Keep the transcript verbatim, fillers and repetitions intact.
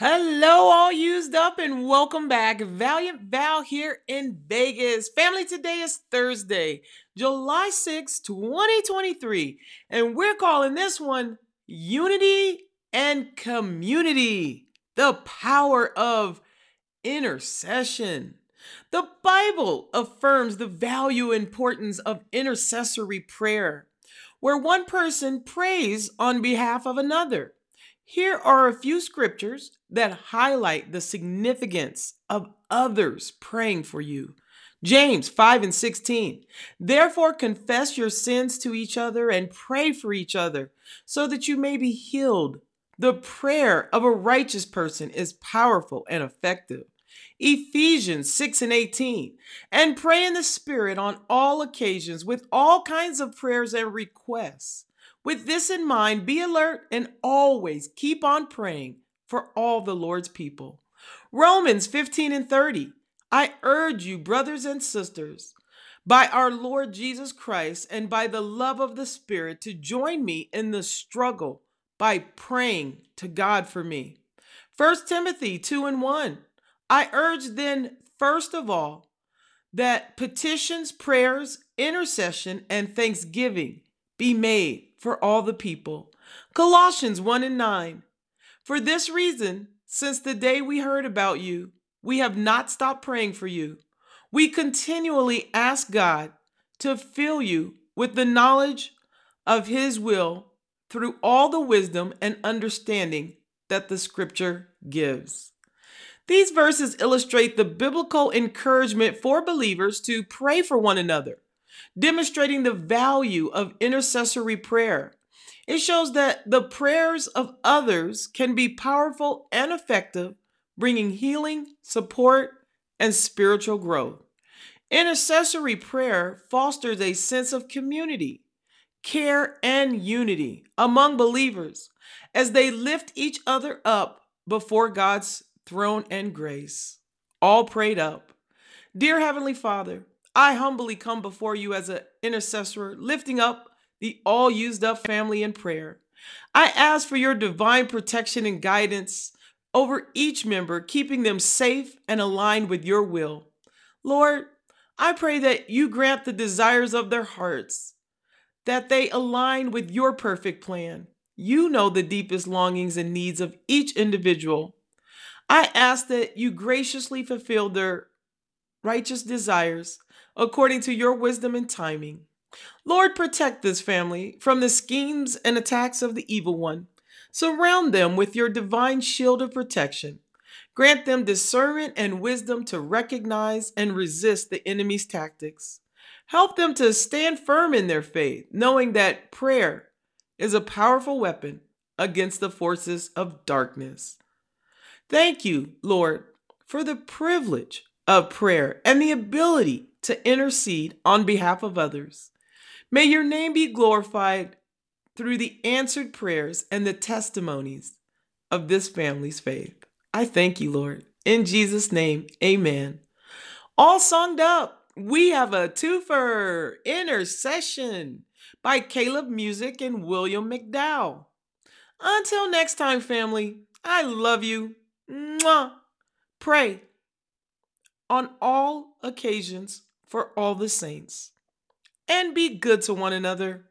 Hello, all used up, and welcome back. Valiant Val here in Vegas. Family, today is Thursday, July sixth, twenty twenty-three, and we're calling this one Unity and Community, the power of intercession. The Bible affirms the value and importance of intercessory prayer, where one person prays on behalf of another. Here are a few scriptures that highlight the significance of others praying for you. James five and sixteen, therefore confess your sins to each other and pray for each other so that you may be healed. The prayer of a righteous person is powerful and effective. Ephesians six and eighteen, and pray in the Spirit on all occasions with all kinds of prayers and requests. With this in mind, be alert and always keep on praying for all the Lord's people. Romans fifteen and thirty, I urge you, brothers and sisters, by our Lord Jesus Christ and by the love of the Spirit, to join me in the struggle by praying to God for me. First Timothy two and one, I urge then, first of all, that petitions, prayers, intercession, and thanksgiving be made for all the people. Colossians one and nine. For this reason, since the day we heard about you, we have not stopped praying for you. We continually ask God to fill you with the knowledge of his will through all the wisdom and understanding that the scripture gives. These verses illustrate the biblical encouragement for believers to pray for one another, demonstrating the value of intercessory prayer. It shows that the prayers of others can be powerful and effective, bringing healing, support, and spiritual growth. Intercessory prayer fosters a sense of community, care, and unity among believers as they lift each other up before God's throne and grace. All prayed up. Dear Heavenly Father, I humbly come before you as an intercessor, lifting up the all used up family in prayer. I ask for your divine protection and guidance over each member, keeping them safe and aligned with your will. Lord, I pray that you grant the desires of their hearts, that they align with your perfect plan. You know the deepest longings and needs of each individual. I ask that you graciously fulfill their righteous desires according to your wisdom and timing. Lord, protect this family from the schemes and attacks of the evil one. Surround them with your divine shield of protection. Grant them discernment and wisdom to recognize and resist the enemy's tactics. Help them to stand firm in their faith, knowing that prayer is a powerful weapon against the forces of darkness. Thank you, Lord, for the privilege of prayer and the ability to intercede on behalf of others. May your name be glorified through the answered prayers and the testimonies of this family's faith. I thank you, Lord. In Jesus' name, amen. All songed up, we have a twofer, Intercession by Caleb Music and William McDowell. Until next time, family, I love you. Mwah. Pray on all occasions for all the saints, and be good to one another.